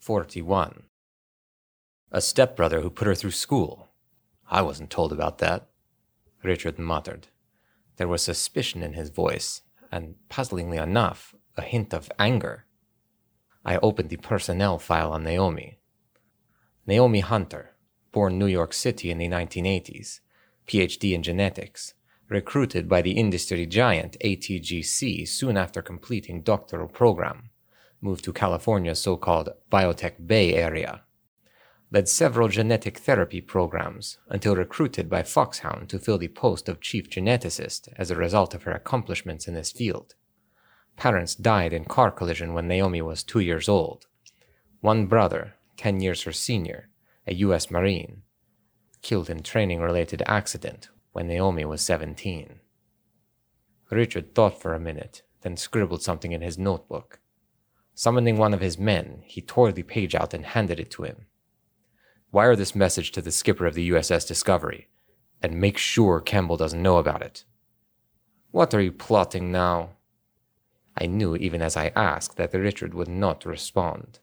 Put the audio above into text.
41. A stepbrother who put her through school. I wasn't told about that, Richard muttered. There was suspicion in his voice, and puzzlingly enough, a hint of anger. I opened the personnel file on Naomi. Naomi Hunter, born New York City in the 1980s, PhD in genetics, recruited by the industry giant ATGC soon after completing doctoral program, moved to California's so-called Biotech Bay area, led several genetic therapy programs until recruited by Foxhound to fill the post of chief geneticist as a result of her accomplishments in this field. Parents died in car collision when Naomi was 2 years old. One brother, 10 years her senior, a U.S. Marine, killed in training-related accident when Naomi was 17. Richard thought for a minute, then scribbled something in his notebook. Summoning one of his men, he tore the page out and handed it to him. Wire this message to the skipper of the USS Discovery, and make sure Campbell doesn't know about it. What are you plotting now? I knew even as I asked that Richard would not respond.